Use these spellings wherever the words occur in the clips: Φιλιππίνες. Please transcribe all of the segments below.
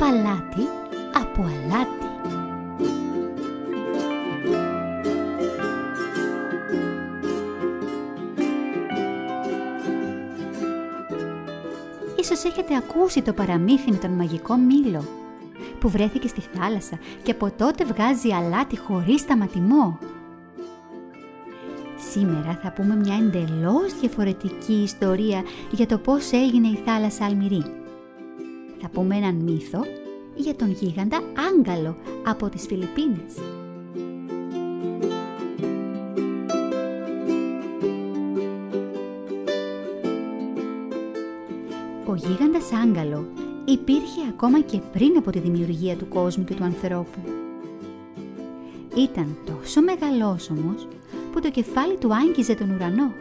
παλάτι από αλάτι. Ίσως έχετε ακούσει το παραμύθι με τον μαγικό μήλο που βρέθηκε στη θάλασσα και από τότε βγάζει αλάτι χωρίς σταματημό. Σήμερα θα πούμε μια εντελώς διαφορετική ιστορία για το πώς έγινε η θάλασσα αλμυρή. Θα πούμε έναν μύθο για τον γίγαντα Άγκαλο από τις Φιλιππίνες. Ο γίγαντας Άγκαλο υπήρχε ακόμα και πριν από τη δημιουργία του κόσμου και του ανθρώπου. Ήταν τόσο μεγαλόσωμος που το κεφάλι του άγγιζε τον ουρανό.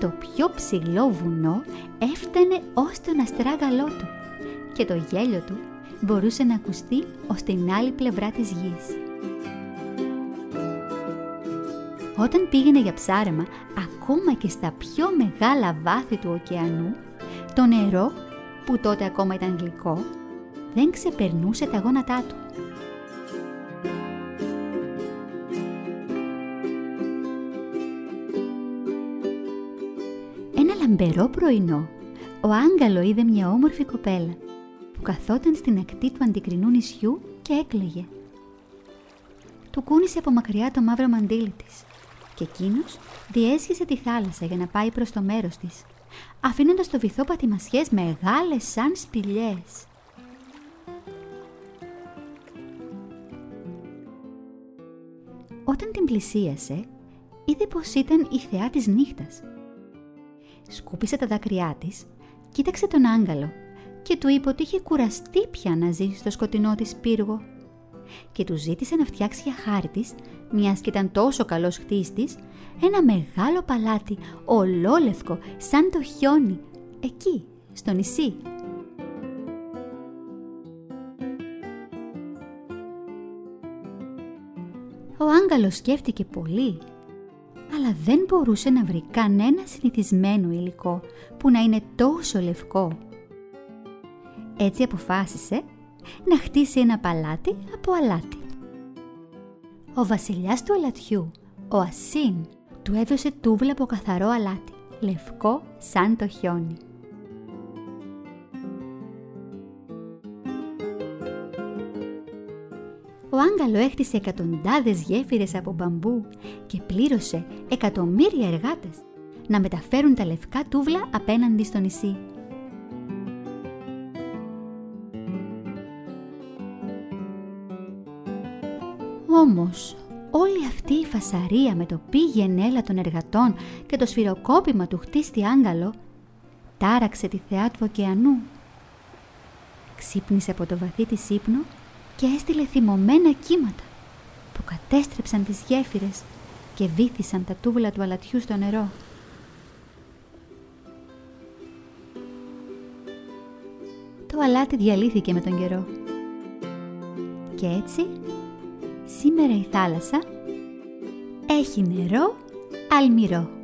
Το πιο ψηλό βουνό έφτανε ως τον αστράγαλό του και το γέλιο του μπορούσε να ακουστεί ως την άλλη πλευρά της γης. Όταν πήγαινε για ψάρεμα, ακόμα και στα πιο μεγάλα βάθη του ωκεανού, το νερό, που τότε ακόμα ήταν γλυκό, δεν ξεπερνούσε τα γόνατά του. Ένα λαμπερό πρωινό, ο Άγκαλο είδε μια όμορφη κοπέλα που καθόταν στην ακτή του αντικρινού νησιού και έκλαιγε. Του κούνησε από μακριά το μαύρο μαντίλι της και εκείνος διέσχισε τη θάλασσα για να πάει προς το μέρος της, αφήνοντας στο βυθό πατημασιές μεγάλες σαν σπηλιές. Όταν την πλησίασε, είδε πως ήταν η θεά της νύχτας. Σκούπισε τα δάκρυά της, κοίταξε τον Άγκαλο και του είπε ότι είχε κουραστεί πια να ζει στο σκοτεινό της πύργο και του ζήτησε να φτιάξει για χάρη της, μιας και ήταν τόσο καλός χτίστης, ένα μεγάλο παλάτι, ολόλευκο, σαν το χιόνι, εκεί, στο νησί. Ο Άγκαλος σκέφτηκε πολύ, αλλά δεν μπορούσε να βρει κανένα συνηθισμένο υλικό που να είναι τόσο λευκό. Έτσι αποφάσισε να χτίσει ένα παλάτι από αλάτι. Ο βασιλιάς του αλατιού, ο Ασίν, του έδωσε τούβλα από καθαρό αλάτι, λευκό σαν το χιόνι. Ο Άγκαλο έχτισε εκατοντάδες γέφυρες από μπαμπού και πλήρωσε εκατομμύρια εργάτες να μεταφέρουν τα λευκά τούβλα απέναντι στο νησί. Όμως, όλη αυτή η φασαρία με το πήγαινε έλα των εργατών και το σφυροκόπημα του χτίστη Άγκαλο τάραξε τη θεά του ωκεανού. Ξύπνησε από το βαθύ της ύπνο και έστειλε θυμωμένα κύματα που κατέστρεψαν τις γέφυρες και βύθισαν τα τούβλα του αλατιού στο νερό. Το αλάτι διαλύθηκε με τον καιρό και έτσι σήμερα η θάλασσα έχει νερό αλμυρό.